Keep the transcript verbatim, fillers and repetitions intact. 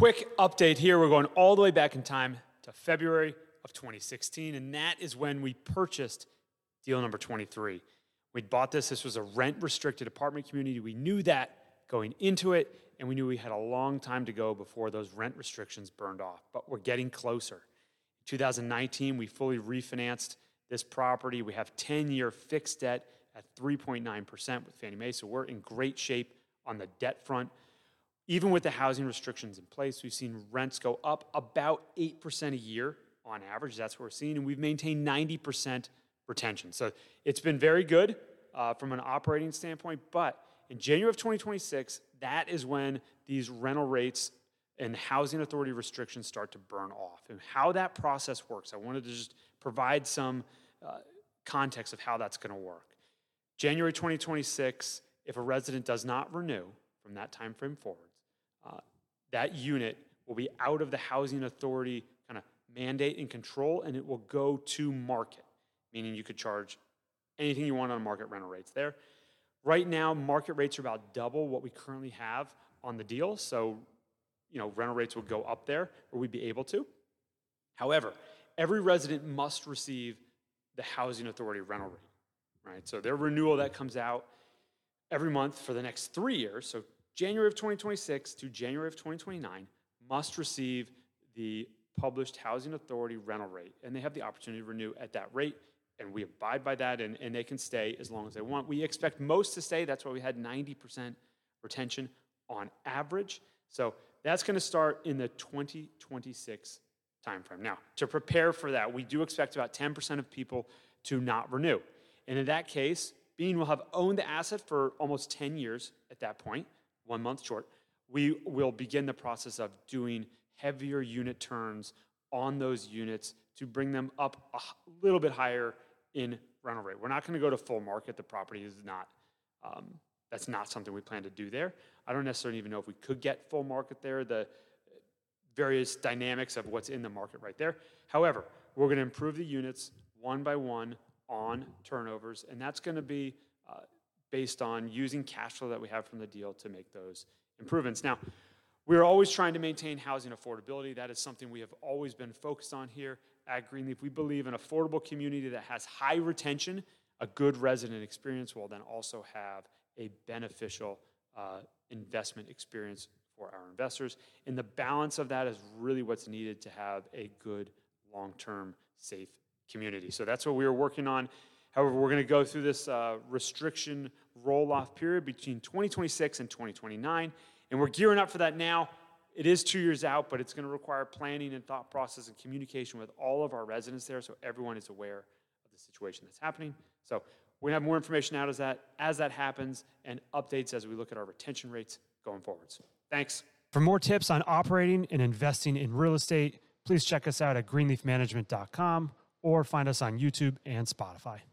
Quick update here. We're going all the way back in time to February of twenty sixteen, and that is when we purchased deal number twenty-three. We bought this. This was a rent-restricted apartment community. We knew that going into it, and we knew we had a long time to go before those rent restrictions burned off, but we're getting closer. In two thousand nineteen, we fully refinanced this property. We have ten-year fixed debt at three point nine percent with Fannie Mae, so we're in great shape on the debt front. Even with the housing restrictions in place, we've seen rents go up about eight percent a year on average. That's what we're seeing, and we've maintained ninety percent retention. So it's been very good uh, from an operating standpoint, but in January of twenty twenty-six, that is when these rental rates and housing authority restrictions start to burn off. And how that process works, I wanted to just provide some uh, context of how that's going to work. January twenty twenty-six, if a resident does not renew from that time frame forward, uh, that unit will be out of the housing authority kind of mandate and control, and it will go to market, meaning you could charge anything you want on market rental rates there. Right now, market rates are about double what we currently have on the deal. So, you know, rental rates will go up there, or we'd be able to. However, every resident must receive the housing authority rental rate, right? So their renewal that comes out every month for the next three years, so January of twenty twenty-six to January of twenty twenty-nine, must receive the published housing authority rental rate. And they have the opportunity to renew at that rate, and we abide by that, and, and they can stay as long as they want. We expect most to stay. That's why we had ninety percent retention on average. So that's going to start in the twenty twenty-six timeframe. Now, to prepare for that, we do expect about ten percent of people to not renew. And in that case, Bean will have owned the asset for almost ten years at that point, one month short. We will begin the process of doing heavier unit turns on those units to bring them up a little bit higher in rental rate. We're not going to go to full market. The property is not, um, that's not something we plan to do there. I don't necessarily even know if we could get full market there, the various dynamics of what's in the market right there. However, we're going to improve the units one by one on turnovers, and that's going to be uh, based on using cash flow that we have from the deal to make those improvements. Now, we're always trying to maintain housing affordability. That is something we have always been focused on here at Greenleaf. We believe an affordable community that has high retention, a good resident experience, will then also have a beneficial uh, investment experience for our investors. And the balance of that is really what's needed to have a good, long-term, safe community. So that's what we are working on. However, we're going to go through this uh, restriction roll-off period between twenty twenty-six and twenty twenty-nine, and we're gearing up for that now. It is two years out, but it's going to require planning and thought process and communication with all of our residents there, so everyone is aware of the situation that's happening. So we're going to have more information out as that, as that happens, and updates as we look at our retention rates going forward. So, thanks. For more tips on operating and investing in real estate, please check us out at greenleaf management dot com or find us on YouTube and Spotify.